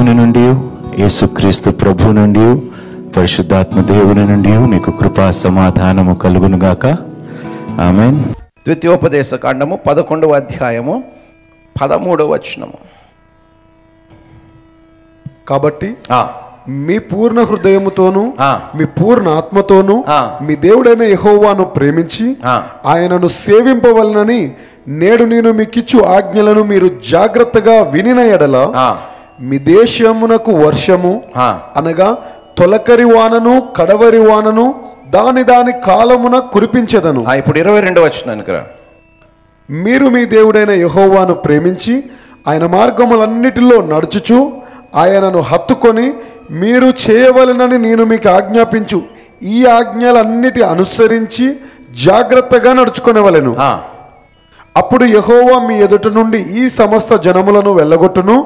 దేవుని నుండి, యేసుక్రీస్తు ప్రభు నుండి, పరిశుద్ధాత్మ దేవుని నుండి మీకు కృపా సమాధానము కలుగునుగాక. ఆమెన్. ద్వితీయోపదేశ కాండము 11వ అధ్యాయము 13వ వచనము. కాబట్టి మీ పూర్ణ హృదయముతోను మీ పూర్ణ ఆత్మతోను మీ దేవుడైన యెహోవాను ప్రేమించి ఆయనను సేవింపవలనని నేడు నేను మీకిచ్చు ఆజ్ఞలను మీరు జాగ్రత్తగా వినిన ఎడల మీ దేశమునకు వర్షము అనగా తొలకరి వానను కడవరి వానను దాని దాని కాలమున కురిపించదను. ఇప్పుడు 22వ వచనానికి రా. మీరు మీ దేవుడైన యెహోవాను ప్రేమించి ఆయన మార్గములన్నిటిలో నడుచుచు ఆయనను హత్తుకొని మీరు చేయవలనని నేను మీకు ఆజ్ఞాపించు ఈ ఆజ్ఞలన్నిటి అనుసరించి జాగ్రత్తగా నడుచుకునేవలెను. అప్పుడు యెహోవా మీ ఎదుట నుండి ఈ సమస్త జనములను వెళ్ళగొట్టును,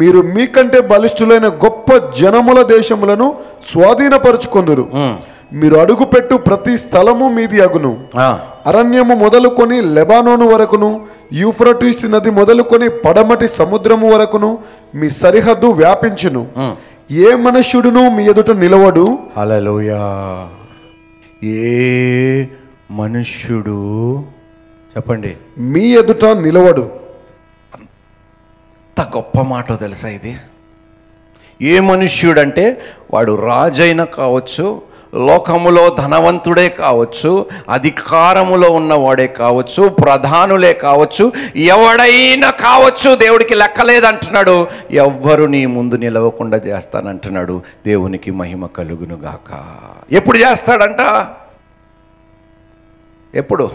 మీరు మీకంటే బలిష్ఠులైన గొప్ప జనముల దేశములను స్వాధీనపరుచుకొందురు. మీరు అడుగుపెట్టు ప్రతి స్థలము మీది అగును. అరణ్యము మొదలుకొని లెబానోను వరకును, యూఫ్రటీస్ నది మొదలుకొని పడమటి సముద్రము వరకును మీ సరిహద్దు వ్యాపించును. ఏ మనుష్యుడును మీ ఎదుట నిలవడు. హల్లెలూయా. ఏ మనుష్యుడు చెప్పండి మీ ఎదుట నిలవడు. అంత గొప్ప మాటో తెలుసా ఇది. ఏ మనుష్యుడు అంటే వాడు రాజైనా కావచ్చు, లోకములో ధనవంతుడే కావచ్చు, అధికారములో ఉన్నవాడే కావచ్చు, ప్రధానులే కావచ్చు, ఎవడైనా కావచ్చు, దేవుడికి లెక్కలేదంటున్నాడు. ఎవ్వరు నీ ముందు నిలవకుండా చేస్తానంటున్నాడు. దేవునికి మహిమ కలుగునుగాక. ఎప్పుడు చేస్తాడంట? ఎప్పుడు?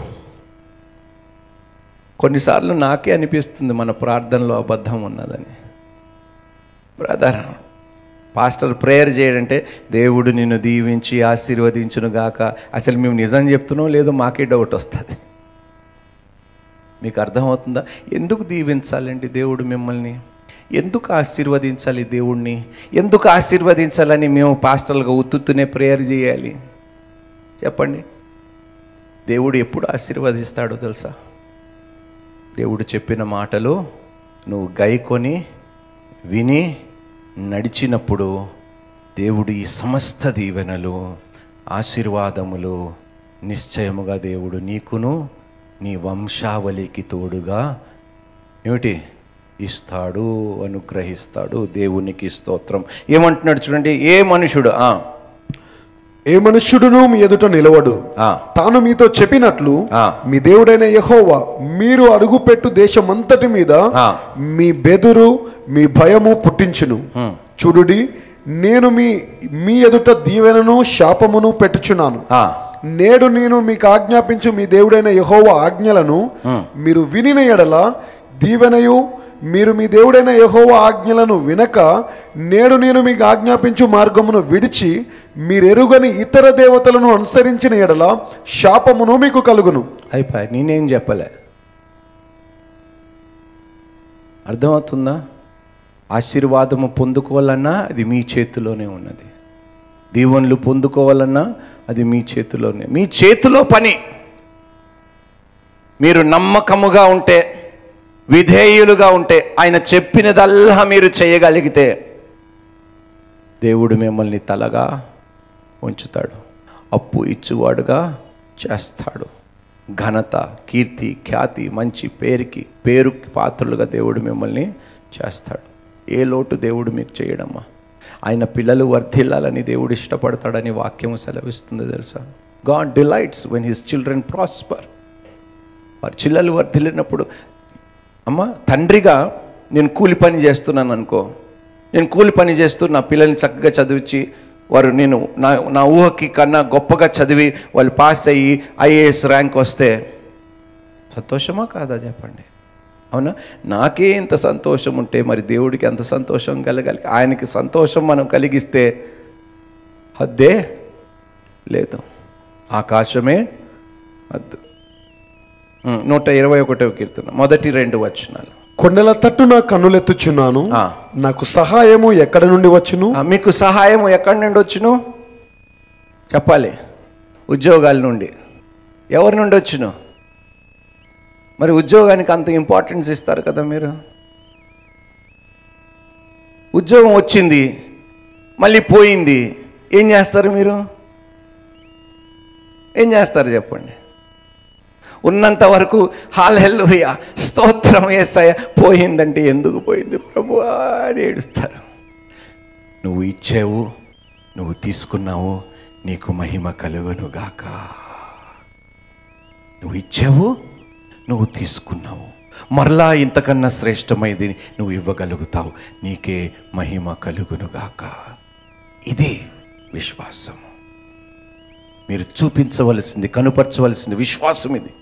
కొన్నిసార్లు నాకే అనిపిస్తుంది మన ప్రార్థనలో అబద్ధం ఉన్నదని. బ్రదర్ పాస్టర్ ప్రేయర్ చేయడంటే దేవుడు నిన్ను దీవించి ఆశీర్వదించునుగాక. అసలు మేము నిజం చెప్తున్నాం లేదో మాకే డౌట్ వస్తుంది. మీకు అర్థమవుతుందా? ఎందుకు దీవించాలండి దేవుడు మిమ్మల్ని? ఎందుకు ఆశీర్వదించాలి దేవుడిని? ఎందుకు ఆశీర్వదించాలని మేము పాస్టర్లుగా ఉత్తునే ప్రేయర్ చేయాలి? చెప్పండి. దేవుడు ఎప్పుడు ఆశీర్వదిస్తాడో తెలుసా? దేవుడు చెప్పిన మాటలు నువ్వు గైకొని విని నడిచినప్పుడు దేవుడు ఈ సమస్త దీవెనలు ఆశీర్వాదములు నిశ్చయముగా దేవుడు నీకును నీ వంశావళికి తోడుగా ఏమిటి ఇస్తాడు, అనుగ్రహిస్తాడు. దేవునికి స్తోత్రం. ఏమంటున్నాడు చూడండి. ఏ మనుష్యుడును మీ ఎదుట నిలవడు. తాను మీతో చెప్పినట్లు మీ దేవుడైన యెహోవా మీరు అడుగుపెట్టు దేశమంతటి మీద మీ బెదురు మీ భయము పుట్టించును. చూడుడి, నేను మీ ఎదుట దీవెనను శాపమును పెట్టుచున్నాను. నేడు నేను మీకు ఆజ్ఞాపించు మీ దేవుడైన యెహోవా ఆజ్ఞలను మీరు వినిన ఎడల దీవెనయు, మీరు మీ దేవుడైన యెహోవా ఆజ్ఞలను వినక నేడు నేను మీకు ఆజ్ఞాపించు మార్గమును విడిచి మీరెరుగని ఇతర దేవతలను అనుసరించిన ఎడల శాపమును మీకు కలుగును. అయిపోయి నేనేం చెప్పలే. అర్థమవుతుందా? ఆశీర్వాదము పొందుకోవాలన్నా అది మీ చేతిలోనే ఉన్నది. దీవెనలు పొందుకోవాలన్నా అది మీ చేతిలోనే, మీ చేతిలో పని. మీరు నమ్మకముగా ఉంటే, విధేయులుగా ఉంటే, ఆయన చెప్పినదల్లా మీరు చేయగలిగితే దేవుడు మిమ్మల్ని తలగా ఉంచుతాడు, అప్పు ఇచ్చువాడుగా చేస్తాడు, ఘనత కీర్తి ఖ్యాతి మంచి పేరుకి పాత్రలుగా దేవుడు మిమ్మల్ని చేస్తాడు. ఏ లోటు దేవుడు మీకు చేయడమ్మా. ఆయన పిల్లలు వర్ధిల్లాలని దేవుడు ఇష్టపడతాడని వాక్యము సెలవిస్తుంది తెలుసా. God delights when his children prosper. వారి పిల్లలు వర్ధిల్లినప్పుడు అమ్మ తండ్రిగా నేను కూలి పని చేస్తున్నాను అనుకో, నేను కూలి పని చేస్తూ నా పిల్లల్ని చక్కగా చదివించి వారు నేను నా ఊహకి కన్నా గొప్పగా చదివి వాళ్ళు పాస్ అయ్యి ఐఏఎస్ ర్యాంక్ వస్తే సంతోషమా కాదా చెప్పండి? అవునా? నాకే ఇంత సంతోషం ఉంటే మరి దేవుడికి ఎంత సంతోషం కలగాలి? ఆయనకి సంతోషం మనం కలిగిస్తే హద్దే లేదు, ఆకాశమే హద్దు. 121వ కీర్తన మొదటి 2 వచనాలు. కొండల తట్టు నా కన్నులెత్తుచున్నాను, నాకు సహాయము ఎక్కడ నుండి వచ్చును? మీకు సహాయము ఎక్కడి నుండి వచ్చును చెప్పాలి. ఉద్యోగాల నుండి. ఎవరి నుండి వచ్చును? మరి ఉద్యోగానికి అంత ఇంపార్టెన్స్ ఇస్తారు కదా మీరు. ఉద్యోగం వచ్చింది, మళ్ళీ పోయింది, ఏం చేస్తారు మీరు? ఏం చేస్తారు చెప్పండి? ఉన్నంత వరకు హల్లెలూయా స్తోత్రం యేసయ్య, పోయిందంటే ఎందుకు పోయింది ప్రభువా అని ఏడుస్తారు. నువ్వు ఇచ్చావు, నువ్వు తీసుకున్నావు, నీకు మహిమ కలుగునుగాక. నువ్వు ఇచ్చావు, నువ్వు తీసుకున్నావు, మరలా ఇంతకన్నా శ్రేష్టమైనది నువ్వు ఇవ్వగలుగుతావు, నీకే మహిమ కలుగునుగాక. ఇది విశ్వాసం. మీరు చూపించవలసింది, కనుపరచవలసింది విశ్వాసం. ఇది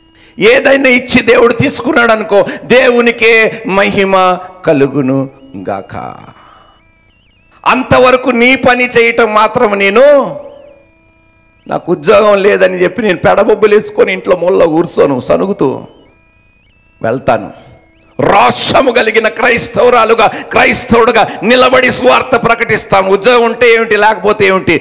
ఏదైనా ఇచ్చి దేవుడు తీసుకున్నాడు అనుకో, దేవునికే మహిమ కలుగును గాక. అంతవరకు నీ పని చేయటం మాత్రం, నేను నాకు ఉద్యోగం లేదని చెప్పి నేను పెడబొబ్బులు వేసుకొని ఇంట్లో మూలలో కూర్చోను, సనుగుతూ వెళ్తాను. రోషము కలిగిన క్రైస్తవురాలుగా, క్రైస్తవుడుగా నిలబడి సువార్త ప్రకటిస్తాం. ఉద్యోగం ఉంటే ఏమిటి, లేకపోతే ఏమిటి,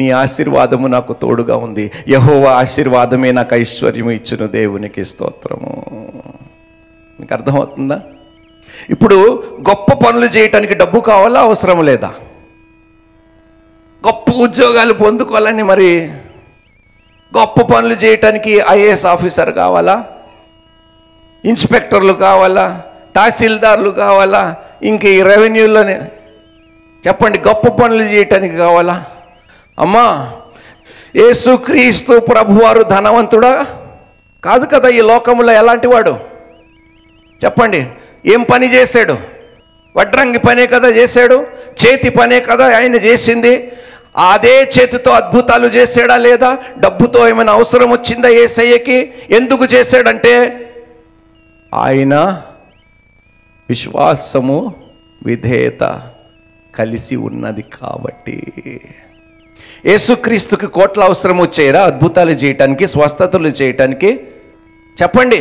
నీ ఆశీర్వాదము నాకు తోడుగా ఉంది, యెహోవా ఆశీర్వాదమే నాకు ఐశ్వర్యము ఇచ్చును, దేవునికి స్తోత్రము. మీకు అర్థమవుతుందా? ఇప్పుడు గొప్ప పనులు చేయటానికి డబ్బు కావాలా, అవసరం లేదా? గొప్ప ఉద్యోగాలు పొందుకోవాలని మరి గొప్ప పనులు చేయటానికి ఐఏఎస్ ఆఫీసర్ కావాలా, ఇన్స్పెక్టర్లు కావాలా, తహసీల్దార్లు కావాలా, ఇంక ఈ రెవెన్యూలోనే చెప్పండి, గొప్ప పనులు చేయటానికి కావాలా? అమ్మా, యేసుక్రీస్తు ప్రభువారు ధనవంతుడా కాదు కదా, ఈ లోకంలో ఎలాంటి వాడు చెప్పండి? ఏం పని చేశాడు? వడ్రంగి పనే కదా చేశాడు, చేతి పనే కదా ఆయన చేసింది. అదే చేతితో అద్భుతాలు చేశాడా లేదా? డబ్బుతో ఏమైనా అవసరం వచ్చిందా యేసయ్యకి? ఎందుకు చేశాడంటే ఆయన విశ్వాసము, విధేయత కలిసి ఉన్నది కాబట్టి. యేసుక్రీస్తుకి కోట్ల అవసరం వచ్చేరా అద్భుతాలు చేయటానికి, స్వస్థతలు చేయటానికి? చెప్పండి,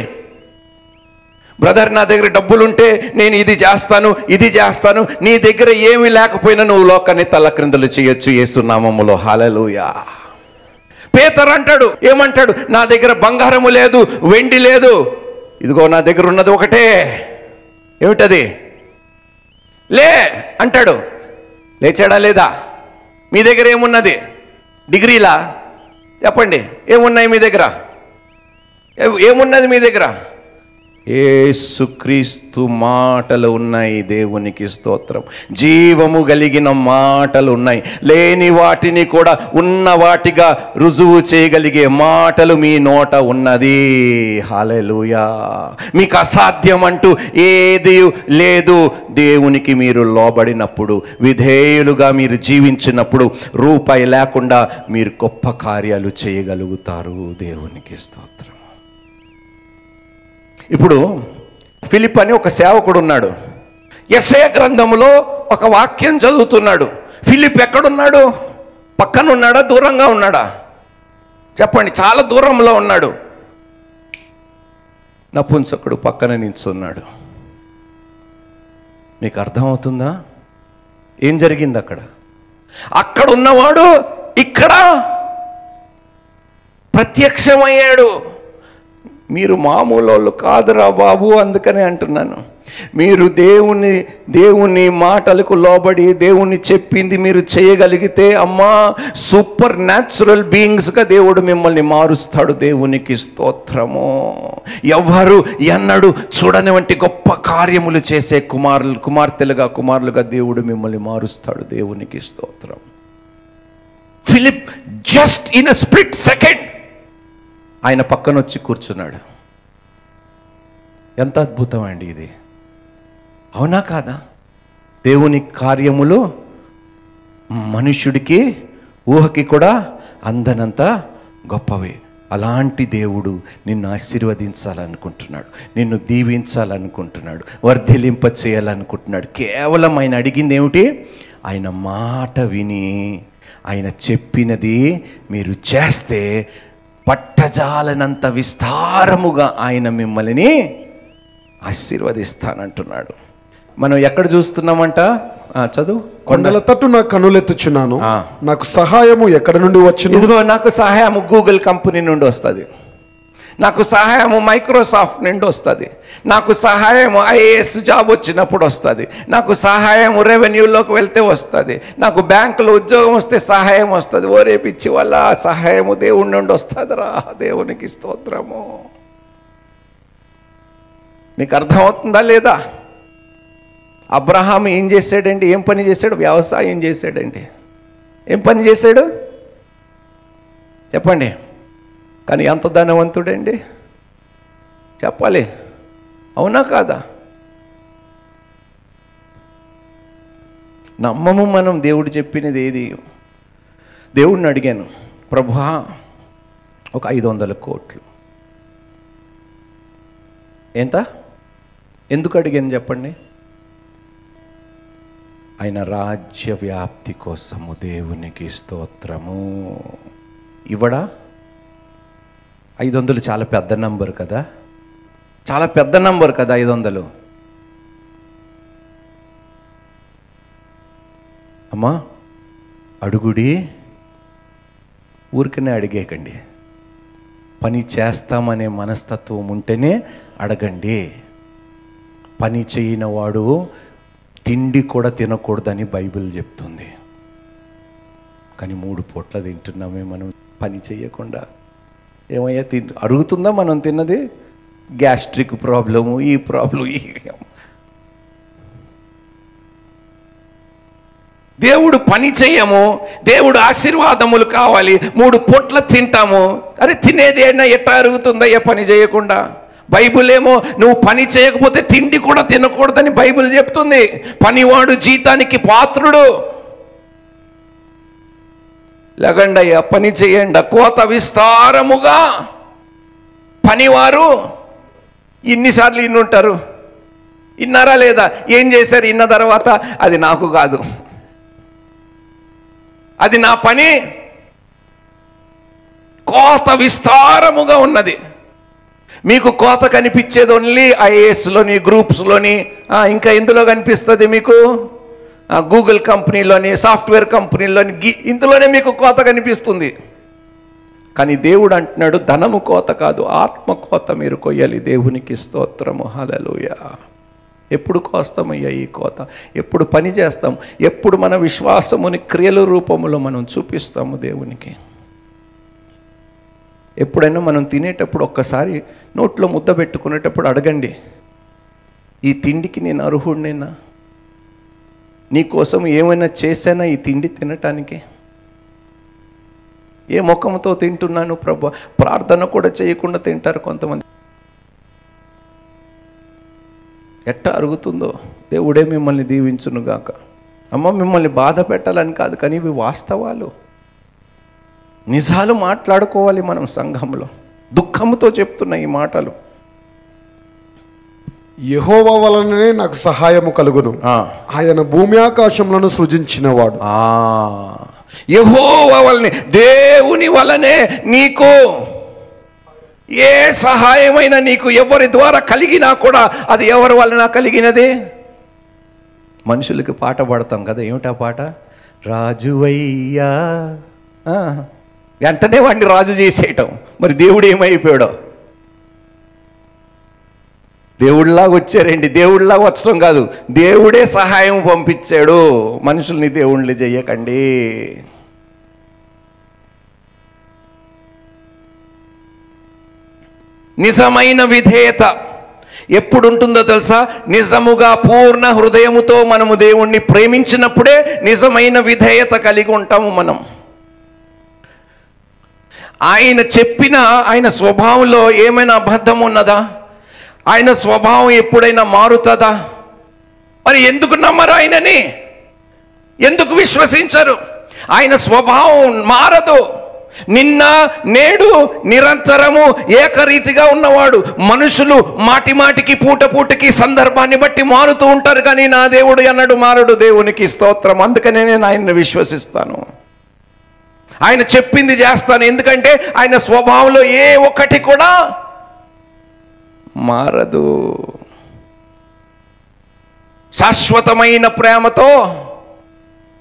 బ్రదర్ నా దగ్గర డబ్బులుంటే నేను ఇది చేస్తాను, ఇది చేస్తాను. నీ దగ్గర ఏమీ లేకపోయినా నువ్వు లోకాన్ని తలక్రిందులు చేయొచ్చు యేసునామములో. హల్లెలూయా. పేతురు అంటాడు, ఏమంటాడు? నా దగ్గర బంగారము లేదు, వెండి లేదు, ఇదిగో నా దగ్గర ఉన్నది ఒకటే, ఏమిటది? లే అంటాడు. లేచాడా లేదా? మీ దగ్గర ఏమున్నది? డిగ్రీలా? చెప్పండి, ఏమున్నాయి మీ దగ్గర? ఏమున్నది మీ దగ్గర? యేసుక్రీస్తు మాటలు ఉన్నాయి, దేవునికి స్తోత్రం. జీవము కలిగిన మాటలు ఉన్నాయి, లేని వాటిని కూడా ఉన్న వాటిగా రుజువు చేయగలిగే మాటలు మీ నోట ఉన్నది. హల్లెలూయా. మీకు అసాధ్యం అంటూ ఏది లేదు. దేవునికి మీరు లోబడినప్పుడు, విధేయులుగా మీరు జీవించినప్పుడు, రూపాయి లేకుండా మీరు గొప్ప కార్యాలు చేయగలుగుతారు. దేవునికి స్తోత్రం. ఇప్పుడు ఫిలిప్ అని ఒక సేవకుడు ఉన్నాడు, యెషయా గ్రంథంలో ఒక వాక్యం చదువుతున్నాడు. ఫిలిప్ ఎక్కడున్నాడు? పక్కన ఉన్నాడా, దూరంగా ఉన్నాడా? చెప్పండి, చాలా దూరంలో ఉన్నాడు. నపుంసకుడు పక్కన నిల్చున్నాడు. మీకు అర్థమవుతుందా ఏం జరిగింది? అక్కడ ఉన్నవాడు ఇక్కడ ప్రత్యక్షమయ్యాడు. మీరు మామూలు వాళ్ళు కాదురా బాబు, అందుకనే అంటున్నాను. మీరు దేవుని మాటలకు లోబడి దేవుని చెప్పింది మీరు చేయగలిగితే, అమ్మా, సూపర్ న్యాచురల్ బీయింగ్స్గా దేవుడు మిమ్మల్ని మారుస్తాడు. దేవునికి స్తోత్రము. ఎవరు ఎన్నడూ చూడని వంటి గొప్ప కార్యములు చేసే కుమార్తెలుగా దేవుడు మిమ్మల్ని మారుస్తాడు. దేవునికి స్తోత్రం. Philip just in a split second ఆయన పక్కన వచ్చి కూర్చున్నాడు. ఎంత అద్భుతం అండి ఇది, అవునా కాదా? దేవుని కార్యములు మనుషుడికి ఊహకి కూడా అందనంత గొప్పవే. అలాంటి దేవుడు నిన్ను ఆశీర్వదించాలనుకుంటున్నాడు, నిన్ను దీవించాలనుకుంటున్నాడు, వర్ధిలింప చేయాలనుకుంటున్నాడు. కేవలం ఆయన అడిగింది ఏమిటి? ఆయన మాట విని ఆయన చెప్పినది మీరు చేస్తే పట్టజాలనంత విస్తారముగా ఆయన మిమ్మల్ని ఆశీర్వదిస్తానంటున్నాడు. మనం ఎక్కడ చూస్తున్నామంట? చదువు. కొండల తట్టు నా కనులెత్తుచున్నాను, నాకు సహాయము ఎక్కడ నుండి వచ్చింది? నాకు సహాయము గూగుల్ కంపెనీ నుండి వస్తుంది, నాకు సహాయము మైక్రోసాఫ్ట్ నుండి వస్తుంది, నాకు సహాయము ఐఏఎస్ జాబ్ వచ్చినప్పుడు వస్తుంది, నాకు సహాయము రెవెన్యూలోకి వెళ్తే వస్తుంది, నాకు బ్యాంకులో ఉద్యోగం వస్తే సహాయం వస్తుంది. ఓరే పిచ్చి వల్ల సహాయము దేవుడి నుండి వస్తుందిరా. దేవునికి స్తోత్రము. మీకు అర్థమవుతుందా లేదా? అబ్రహాం ఏం చేశాడండి? ఏం పని చేశాడు? వ్యవసాయం చేశాడండి. ఏం పని చేశాడు చెప్పండి? కానీ ఎంత ధనవంతుడండి చెప్పాలి, అవునా కాదా? నమ్మము మనం దేవుడు చెప్పినది ఏది? దేవుడిని అడిగాను, ప్రభువా ఒక 500 కోట్లు. ఎంత? ఎందుకు అడిగాను చెప్పండి? ఆయన రాజ్య వ్యాప్తి కోసము. దేవునికి స్తోత్రము. ఇవడా 500 చాలా పెద్ద నంబర్ కదా, చాలా పెద్ద నంబర్ కదా 500. అమ్మా అడుగుడి, ఊరికనే అడిగేకండి. పని చేస్తామనే మనస్తత్వం ఉంటేనే అడగండి. పని చేయనివాడు తిండి కూడా తినకూడదని బైబిల్ చెప్తుంది. కానీ 3 పూట్ల తింటున్నామే మనం పని చేయకుండా. ఏమయ్యా అడుగుతుందా మనం తిన్నది? గ్యాస్ట్రిక్ ప్రాబ్లము, ఈ ప్రాబ్లం. దేవుడు పని చేయము, దేవుడు ఆశీర్వాదములు కావాలి. 3 పూట్ల తింటాము. అరే తినేదేనా? ఎట్లా అరుగుతుందయ్యా పని చేయకుండా? బైబుల్ ఏమో నువ్వు పని చేయకపోతే తిండి కూడా తినకూడదని బైబిల్ చెప్తుంది. పనివాడు జీతానికి పాత్రుడు. లేకండి అయ్యా, పని చేయండి, కోత విస్తారముగా. పనివారు ఇన్నిసార్లు ఇన్నుంటారు, ఇన్నారా లేదా? ఏం చేశారు ఇన్న తర్వాత? అది నాకు కాదు, అది నా పని. కోత విస్తారముగా ఉన్నది. మీకు కోత కనిపించేది ఓన్లీ ఐఏఎస్లోని, గ్రూప్స్లోని. ఇంకా ఇందులో కనిపిస్తుంది మీకు? గూగుల్ కంపెనీలోని, సాఫ్ట్వేర్ కంపెనీలోని, ఇందులోనే మీకు కోత కనిపిస్తుంది. కానీ దేవుడు అంటున్నాడు ధనము కోత కాదు, ఆత్మ కోత మీరు కొయ్యాలి. దేవునికి స్తోత్రము. హల్లెలూయా. ఎప్పుడు కోస్తామయ్యా ఈ కోత? ఎప్పుడు పని చేస్తాం? ఎప్పుడు మన విశ్వాసముని క్రియల రూపంలో మనం చూపిస్తాము దేవునికి? ఎప్పుడైనా మనం తినేటప్పుడు ఒక్కసారి నోట్లో ముద్ద పెట్టుకునేటప్పుడు అడగండి, ఈ తిండికి నేను అర్హుడినేనా? నీకోసం ఏమైనా చేశానా ఈ తిండి తినటానికి? ఏ ముఖంతో తింటున్నాను ప్రభు? ప్రార్థన కూడా చేయకుండా తింటారు కొంతమంది. ఎట్ట అరుగుతుందో. దేవుడే మిమ్మల్ని దీవించునుగాక. అమ్మ మిమ్మల్ని బాధ పెట్టాలని కాదు, కానీ ఇవి వాస్తవాలు, నిజాలు మాట్లాడుకోవాలి మనం సంఘంలో. దుఃఖంతో చెప్తున్న ఈ మాటలు. యెహోవా వలననే నాకు సహాయము కలుగును, ఆయన భూమి ఆకాశములను సృజించినవాడు. యెహోవా వలనే, దేవుని వలనే నీకు ఏ సహాయమైనా నీకు ఎవరి ద్వారా కలిగినా కూడా అది ఎవరి వలన కలిగినది? మనుషులకి పాట పాడతాం కదా, ఏమిటా పాట? రాజువయ్యా. వెంటనే వాడిని రాజు చేసేయటం. మరి దేవుడు ఏమైపోయాడో? దేవుడిలాగా వచ్చారండి. దేవుడిలాగా వచ్చడం కాదు, దేవుడే సహాయం పంపించాడు. మనుషుల్ని దేవుణ్ణి చేయకండి. నిజమైన విధేయత ఎప్పుడుంటుందో తెలుసా? నిజముగా పూర్ణ హృదయముతో మనము దేవుణ్ణి ప్రేమించినప్పుడే నిజమైన విధేయత కలిగి ఉంటాము మనం. ఆయన చెప్పిన ఆయన స్వభావంలో ఏమైనా అబద్ధం ఉన్నదా? ఆయన స్వభావం ఎప్పుడైనా మారుతుందా? మరి ఎందుకు నమ్మరు ఆయనని? ఎందుకు విశ్వసించరు? ఆయన స్వభావం మారదు. నిన్న నేడు నిరంతరము ఏకరీతిగా ఉన్నవాడు. మనుషులు మాటి మాటికి, పూట పూటకి, సందర్భాన్ని బట్టి మారుతూ ఉంటారు. కానీ నా దేవుడు అన్నాడు మారడు. దేవునికి స్తోత్రం. అందుకనే నేను ఆయన్ని విశ్వసిస్తాను. ఆయన చెప్పింది చేస్తాను. ఎందుకంటే ఆయన స్వభావంలో ఏ ఒక్కటి కూడా మారదు. శాశ్వతమైన ప్రేమతో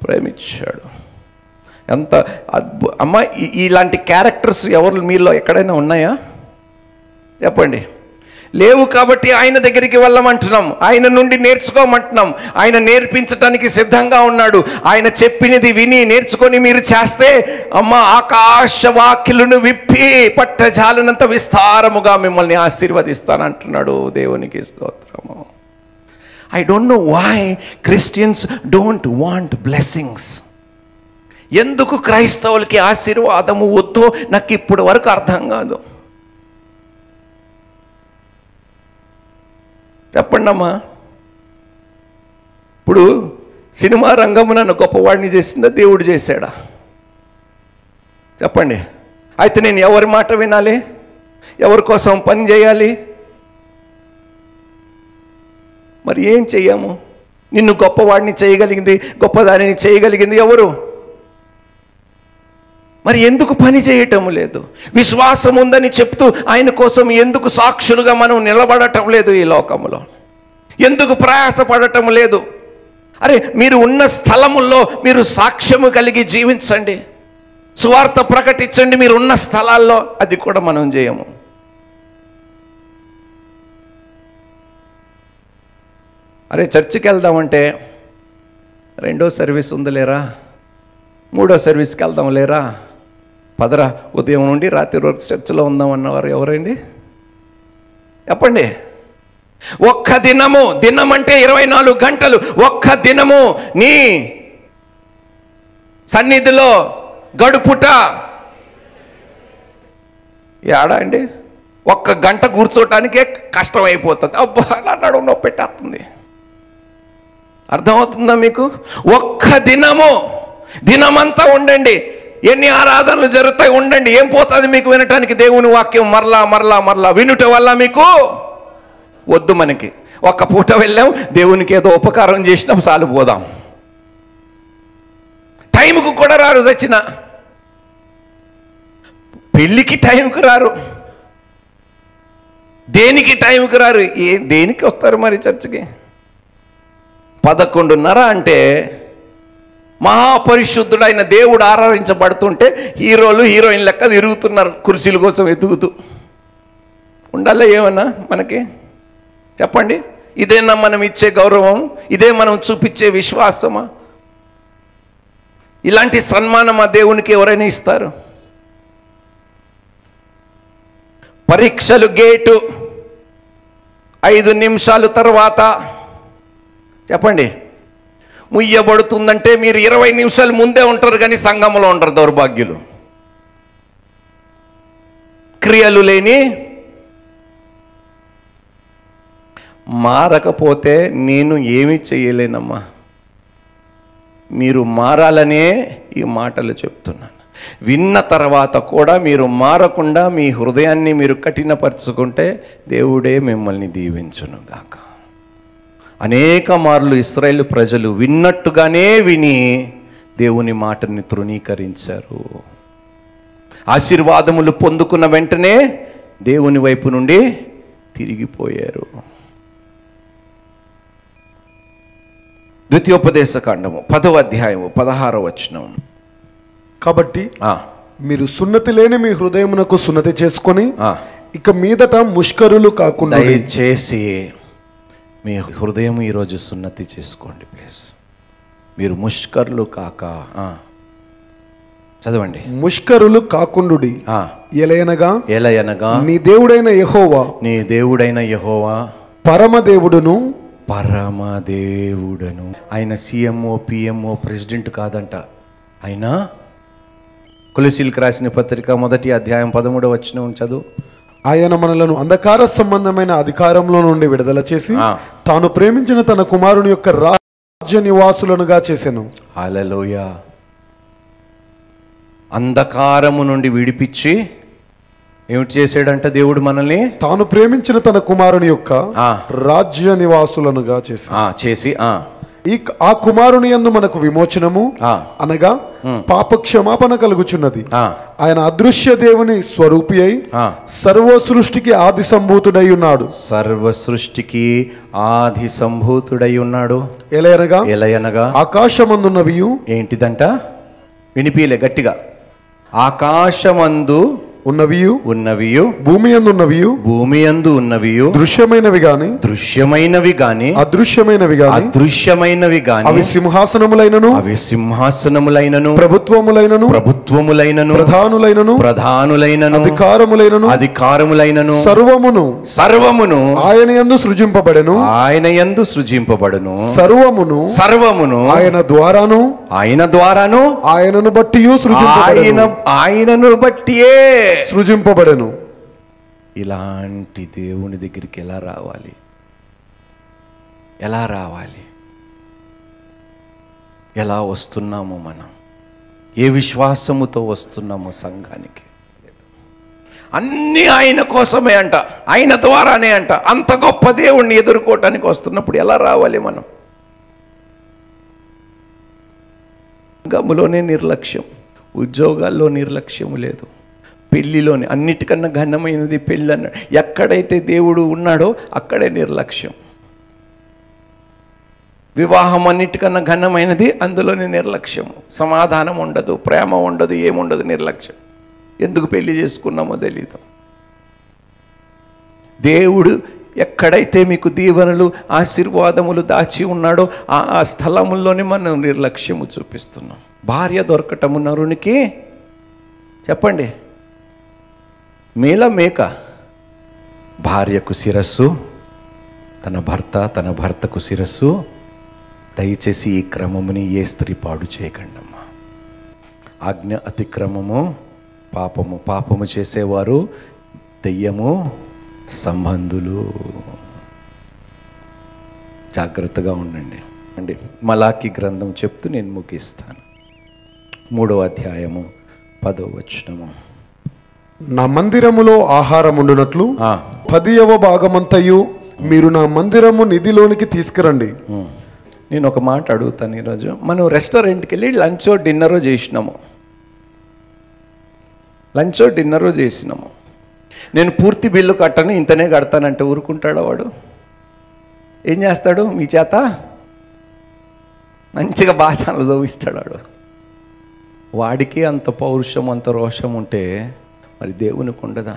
ప్రేమించాడు. ఎంత అద్భుత! అమ్మ, ఇలాంటి క్యారెక్టర్స్ ఎవరు మీలో ఎక్కడైనా ఉన్నాయా? చెప్పండి. లేవు కాబట్టి ఆయన దగ్గరికి వెళ్ళమంటున్నాం, ఆయన నుండి నేర్చుకోమంటున్నాం. ఆయన నేర్పించటానికి సిద్ధంగా ఉన్నాడు. ఆయన చెప్పినది విని నేర్చుకొని మీరు చేస్తే అమ్మ ఆకాశ వాకిలును విప్పి పట్టజాలనంత విస్తారముగా మిమ్మల్ని ఆశీర్వదిస్తానంటున్నాడు. దేవునికి స్తోత్రము. I don't know why Christians don't want blessings. ఎందుకు క్రైస్తవులకి ఆశీర్వాదము వద్దో నాకు ఇప్పుడు వరకు అర్థం కాదు. చెప్పండమ్మా, ఇప్పుడు సినిమా రంగము నన్ను గొప్పవాడిని చేసిందా దేవుడు చేశాడా? చెప్పండి. అయితే నేను ఎవరి మాట వినాలి? ఎవరి కోసం పని చేయాలి? మరి ఏం చెయ్యము? నిన్ను గొప్పవాడిని చేయగలిగింది, గొప్పదానిని చేయగలిగింది ఎవరు? మరి ఎందుకు పని చేయటం లేదు? విశ్వాసం ఉందని చెప్తూ ఆయన కోసం ఎందుకు సాక్షులుగా మనం నిలబడటం లేదు? ఈ లోకంలో ఎందుకు ప్రయాసపడటం లేదు? అరే, మీరు ఉన్న స్థలముల్లో మీరు సాక్ష్యము కలిగి జీవించండి, సువార్త ప్రకటించండి. మీరు ఉన్న స్థలాల్లో అది కూడా మనం చేయము. అరే, చర్చికి వెళ్దామంటే రెండో సర్వీస్ ఉందిలేరా, మూడో సర్వీస్కి వెళ్దాం లేరా, పదరా ఉదయం నుండి రాత్రి వరకు చర్చిలో ఉందామన్నవారు ఎవరండి? చెప్పండి. ఒక్క దినము, దినం అంటే 24 గంటలు, ఒక్క దినము నీ సన్నిధిలో గడుపుట ఏడా అండి? ఒక్క గంట కూర్చోటానికే కష్టమైపోతుంది. అబ్బా, నాడు నొప్పి పెట్టేస్తుంది. అర్థమవుతుందా మీకు? ఒక్క దినము, దినమంతా ఉండండి. ఎన్ని ఆరాధనలు జరుగుతాయి ఉండండి. ఏం పోతుంది మీకు వినటానికి? దేవుని వాక్యం మరలా మరలా మరలా వినుట వల్ల మీకు వద్దు. మనకి ఒక్క పూట వెళ్ళాం, దేవునికి ఏదో ఉపకారం చేసినాం, చాలు పోదాం. టైంకు కూడా రారు. వచ్చిన పెళ్ళికి టైంకు రారు, దేనికి టైంకు రారు. ఏ దేనికి వస్తారు మరి చర్చికి? 11:30 అంటే మహాపరిశుద్ధుడైన దేవుడు ఆరాధించబడుతుంటే హీరోలు హీరోయిన్ లెక్క తిరుగుతున్నారు కుర్చీల కోసం ఎదుగుతూ. ఉండాలా ఏమన్నా మనకి? చెప్పండి. ఇదేనా మనం ఇచ్చే గౌరవం? ఇదే మనం చూపించే విశ్వాసమా? ఇలాంటి సన్మానమా దేవునికి ఎవరైనా ఇస్తారు? పరీక్షలు గేటు 5 నిమిషాలు తర్వాత చెప్పండి ముయ్యబడుతుందంటే మీరు 20 నిమిషాలు ముందే ఉంటారు, కానీ సంఘంలో ఉంటారు దౌర్భాగ్యులు. క్రియలు లేని మారకపోతే నేను ఏమీ చేయలేనమ్మా. మీరు మారాలనే ఈ మాటలు చెప్తున్నాను. విన్న తర్వాత కూడా మీరు మారకుండా మీ హృదయాన్ని మీరు కఠినపరుచుకుంటే దేవుడే మిమ్మల్ని దీవించునుగాక. అనేక మార్లు ఇశ్రాయేలు ప్రజలు విన్నట్టుగానే విని దేవుని మాటని తృణీకరించారు. ఆశీర్వాదములు పొందుకున్న వెంటనే దేవుని వైపు నుండి తిరిగిపోయారు. ద్వితీయోపదేశకాండము 10వ అధ్యాయము 16వ వచనం. కాబట్టి మీరు సున్నతి లేని మీ హృదయమునకు సున్నతి చేసుకొని ఇక మీదట ముష్కరులు కాకుండా చేసి మీ హృదయం ఈరోజు సున్నతి చేసుకోండి. ప్లీజ్, మీరు ముష్కరులు కాక చదవండి. ముష్కరులు కాకుండుడి, ఎలయనగా నీ దేవుడైన యెహోవా పరమదేవుడును. ఆయన సీఎంఓ, పిఎంఓ, ప్రెసిడెంట్ కాదంట. ఆయన కొలొస్సీయులకు రాసిన పత్రిక 1వ అధ్యాయం 13వ వచనం చదువు. ఆయన మనలను అంధకార సంబంధమైన అధికారంలో నుండి విడుదల చేసి తాను ప్రేమించిన తన కుమారుని యొక్క రాజ్య నివాసులనుగా చేసెను. హల్లెలూయా. అంధకారము నుండి విడిపించి ఏమిటి చేసాడంట దేవుడు? మనల్ని తాను ప్రేమించిన తన కుమారుని యొక్క రాజ్య నివాసులనుగా చేసి ఆ కుమారుని యందు మనకు విమోచనము అనగా పాప క్షమాపణ కలుగుచున్నది. ఆయన అదృశ్య దేవుని స్వరూపి అయి సర్వ సృష్టికి ఆది సంభూతుడై ఉన్నాడు. ఎలయనగా ఆకాశమందున్నవియు ఏంటిదంట? వినిపిలే గట్టిగా. ఆకాశమందు ఉన్నవియు భూమియందు ఉన్నవియు దృశ్యమైనవి గాని అదృశ్యమైనవి గాని అవి సింహాసనములైనను ప్రభుత్వములైనను ప్రధానులైనను అధికారములైనను సర్వమును ఆయన యందు సృజింపబడెను సర్వమును ఆయన ద్వారాను ఆయనను బట్టియే సృజింపబడెను. ఇలాంటి దేవుని దగ్గరికి ఎలా రావాలి, ఎలా వస్తున్నాము మనం, ఏ విశ్వాసముతో వస్తున్నాము సంఘానికి? అన్నీ ఆయన కోసమే అంట, ఆయన ద్వారానే అంట. అంత గొప్ప దేవుణ్ణి ఎదుర్కోవటానికి వస్తున్నప్పుడు ఎలా రావాలి మనం? గమ్ములోనే నిర్లక్ష్యం, ఉద్యోగాల్లో నిర్లక్ష్యము లేదు, పెళ్ళిలోనే అన్నిటికన్నా ఘనమైనది పెళ్ళి అన్నాడు. ఎక్కడైతే దేవుడు ఉన్నాడో అక్కడే నిర్లక్ష్యం. వివాహం అన్నిటికన్నా ఘనమైనది, అందులోనే నిర్లక్ష్యం. సమాధానం ఉండదు, ప్రేమ ఉండదు, ఏముండదు, నిర్లక్ష్యం. ఎందుకు పెళ్లి చేసుకున్నామో తెలీదు. దేవుడు ఎక్కడైతే మీకు దీవెనలు ఆశీర్వాదములు దాచి ఉన్నాడో ఆ స్థలముల్లోనే మనం నిర్లక్ష్యము చూపిస్తున్నాం. భార్య దొరకటము నరునికి, చెప్పండి, మేల మేక. భార్యకు శిరస్సు తన భర్తకు శిరస్సు. దయచేసి ఈ క్రమముని ఏ స్త్రీ పాడు చేయకండమ్మా. ఆజ్ఞ అతిక్రమము పాపము చేసేవారు దెయ్యము సంబంధులు. జాగ్రత్తగా ఉండండి అండి. మలాకి గ్రంథం చెప్తూ నేను ముగిస్తాను. 3వ అధ్యాయము 10వ వచనము. నా మందిరములో ఆహారం ఉండునట్లు 10వ భాగమంతయు మీరు నా మందిరము నిధిలోనికి తీసుకురండి. నేను ఒక మాట అడుగుతాను. ఈరోజు మనం రెస్టారెంట్కి వెళ్ళి లంచో డిన్నరో చేసినాము. నేను పూర్తి బిల్లు కట్టను, ఇంతనే కడతానంటే ఊరుకుంటాడు వాడు. ఏం చేస్తాడు? మీ చేత మంచిగా బాసనలు దోవిస్తాడు వాడు. వాడికి అంత పౌరుషం, అంత రోషం ఉంటే మరి దేవునికి ఉండదా?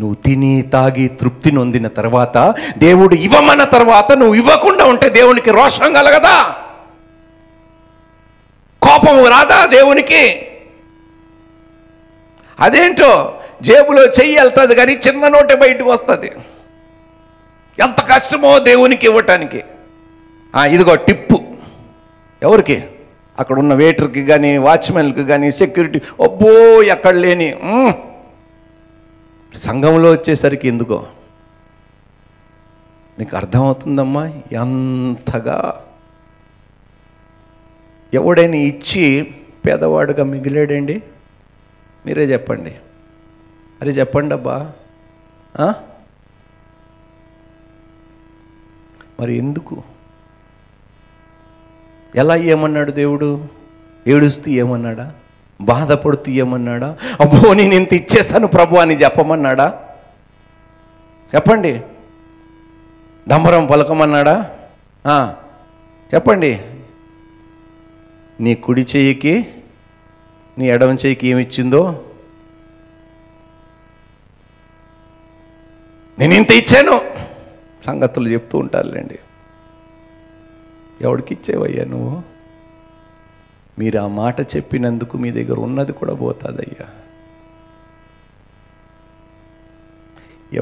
నువ్వు తిని తాగి తృప్తి నొందిన తర్వాత, దేవుడు ఇవ్వమన్న తర్వాత నువ్వు ఇవ్వకుండా ఉంటే దేవునికి రోషం కలగదా? కోపము రాదా దేవునికి? అదేంటో జేబులో చెయ్యి వెళ్తుంది కానీ చిన్న నోటే బయటకు వస్తుంది. ఎంత కష్టమో దేవునికి ఇవ్వటానికి. ఇదిగో టిప్పు ఎవరికి? అక్కడ ఉన్న వెయిటర్కి కానీ, వాచ్మెన్కి కానీ, సెక్యూరిటీ. అబ్బో ఎక్కడ లేని సంఘంలో వచ్చేసరికి ఎందుకో నీకు అర్థమవుతుందమ్మా. ఎంతగా ఎవడైనా ఇచ్చి పేదవాడుగా మిగిలాడండి? మీరే చెప్పండి. అరే చెప్పండి అబ్బా. మరి ఎందుకు? ఎలా ఏమన్నాడు దేవుడు? ఏడుస్తూ ఏమన్నాడా? బాధపడుతూ ఏమన్నాడా? అబ్బో నేను ఇంత ఇచ్చేసాను ప్రభు అని చెప్పమన్నాడా? చెప్పండి. డంబరం పలకమన్నాడా? చెప్పండి. నీ కుడి చెయ్యికి నీ ఎడమ చేయికి ఏమిచ్చిందో, నేను ఇంత ఇచ్చాను సంగతులు చెప్తూ ఉంటారులేండి. ఎవడికి ఇచ్చేవయ్యా నువ్వు? మీరు ఆ మాట చెప్పినందుకు మీ దగ్గర ఉన్నది కూడా పోతుందయ్యా.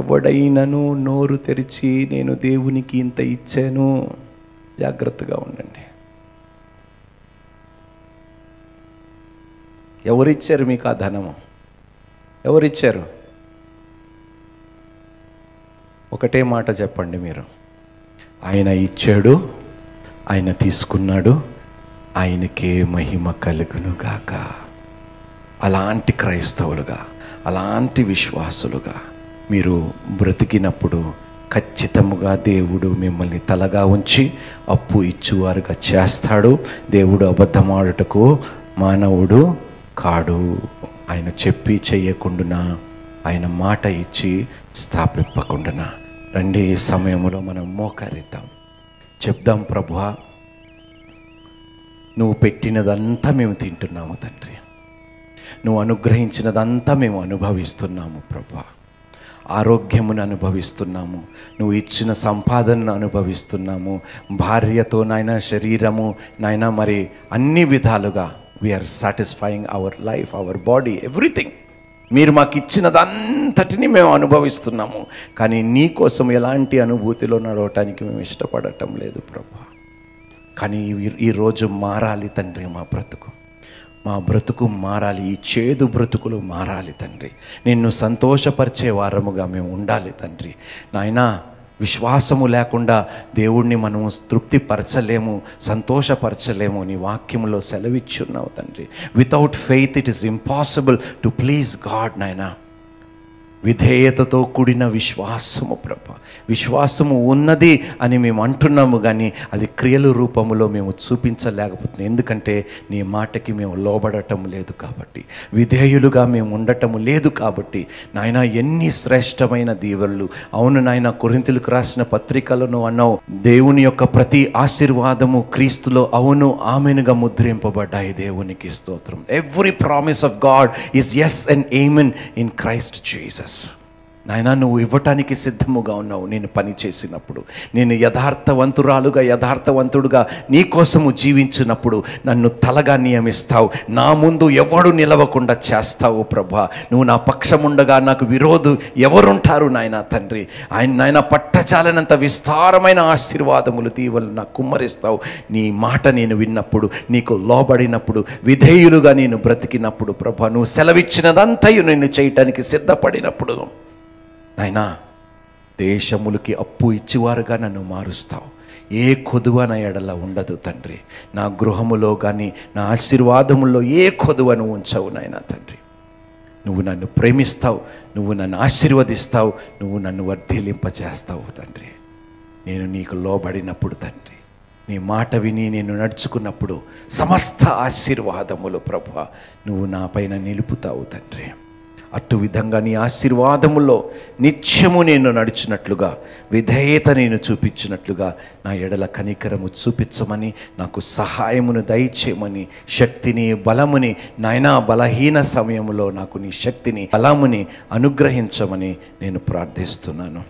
ఎవడైనాను నోరు తెరిచి నేను దేవునికి ఇంత ఇచ్చాను, జాగ్రత్తగా ఉండండి. ఎవరిచ్చారు మీకు ఆ ధనము? ఎవరిచ్చారు? ఒకటే మాట చెప్పండి మీరు, ఆయన ఇచ్చాడు, ఆయన తీసుకున్నాడు, ఆయనకే మహిమ కలుగునుగాక. అలాంటి క్రైస్తవులుగా, అలాంటి విశ్వాసులుగా మీరు బ్రతికినప్పుడు ఖచ్చితముగా దేవుడు మిమ్మల్ని తలగా ఉంచి అప్పు ఇచ్చేవారుగా చేస్తాడు. దేవుడు అబద్ధమాడుటకు మానవుడు కాడు. ఆయన చెప్పి చేయకుండా, ఆయన మాట ఇచ్చి స్థాపింపకుండా. రండి, ఈ సమయంలో మనం మోకరిద్దాం. చెప్దాం, ప్రభువా నువ్వు పెట్టినదంతా మేము తింటున్నాము తండ్రి. నువ్వు అనుగ్రహించినదంతా మేము అనుభవిస్తున్నాము ప్రభా. ఆరోగ్యమును అనుభవిస్తున్నాము, నువ్వు ఇచ్చిన సంపాదనను అనుభవిస్తున్నాము, భార్యతో నాయన, శరీరము నాయన, మరి అన్ని విధాలుగా we are satisfying our life, our body, everything. మీరు మాకు ఇచ్చినదంతటిని మేము అనుభవిస్తున్నాము, కానీ నీ కోసం ఎలాంటి అనుభూతిలో నడవటానికి మేము ఇష్టపడటం లేదు ప్రభా. కానీ ఈరోజు మారాలి తండ్రి, మా బ్రతుకు మారాలి, ఈ చేదు బ్రతుకులు మారాలి తండ్రి. నిన్ను సంతోషపరిచే వారముగా మేము ఉండాలి తండ్రి. నాయనా, విశ్వాసము లేకుండా దేవుణ్ణి మనము తృప్తిపరచలేము, సంతోషపరచలేము. నీ వాక్యములో సెలవిచ్చున్నావు తండ్రి, without faith it is impossible to please God. నాయనా, విధేయతతో కూడిన విశ్వాసము ప్రభా. విశ్వాసము ఉన్నది అని మేము అంటున్నాము, కానీ అది క్రియల రూపంలో మేము చూపించలేకపోతుంది. ఎందుకంటే నీ మాటకి మేము లోబడటం లేదు కాబట్టి, విధేయులుగా మేము ఉండటం లేదు కాబట్టి. నాయన, ఎన్ని శ్రేష్టమైన దీవెనలు. అవును నాయన, కొరింథీయులకు రాసిన పత్రికలను అన్నావు, దేవుని యొక్క ప్రతి ఆశీర్వాదము క్రీస్తులో అవును ఆమెనుగా ముద్రింపబడ్డాయి. దేవునికి స్తోత్రం. Every promise of God is yes and amen in Christ Jesus. నాయనా, నువ్వు ఇవ్వటానికి సిద్ధముగా ఉన్నావు. నేను పని చేసినప్పుడు, నేను యథార్థవంతురాలుగా యథార్థవంతుడుగా నీ కోసము జీవించినప్పుడు నన్ను తలగా నియమిస్తావు. నా ముందు ఎవడు నిలవకుండా చేస్తావు ప్రభా. నువ్వు నా పక్షముండగా నాకు విరోధు ఎవరుంటారు నాయనా తండ్రి. నాయన, పట్టచాలనంత విస్తారమైన ఆశీర్వాదములు దీవెనలు నాకు కుమ్మరిస్తావు. నీ మాట నేను విన్నప్పుడు, నీకు లోబడినప్పుడు, విధేయులుగా నేను బ్రతికినప్పుడు ప్రభా, నువ్వు సెలవిచ్చినదంతయు నిన్ను చేయటానికి సిద్ధపడినప్పుడు నాయనా, దేశములకి అప్పు ఇచ్చివారుగా నన్ను మారుస్తావు. ఏ కొదువ నా ఎడల ఉండదు తండ్రి. నా గృహములో కానీ నా ఆశీర్వాదముల్లో ఏ కొదువను ఉంచవు నాయనా తండ్రి. నువ్వు నన్ను ప్రేమిస్తావు, నువ్వు నన్ను ఆశీర్వదిస్తావు, నువ్వు నన్ను వర్ధిలింపజేస్తావు తండ్రి. నేను నీకు లోబడినప్పుడు తండ్రి, నీ మాట విని నేను నడుచుకున్నప్పుడు సమస్త ఆశీర్వాదములు ప్రభువా నువ్వు నా పైన నిలుపుతావు తండ్రి. అటు విధంగా నీ ఆశీర్వాదములో నిత్యము నేను నడిచినట్లుగా, విధేయత నేను చూపించినట్లుగా నా ఎడల కనికరము చూపించమని, నాకు సహాయమును దయచేయమని, శక్తిని బలముని నాయనా, బలహీన సమయంలో నాకు నీ శక్తిని బలముని అనుగ్రహించమని నేను ప్రార్థిస్తున్నాను.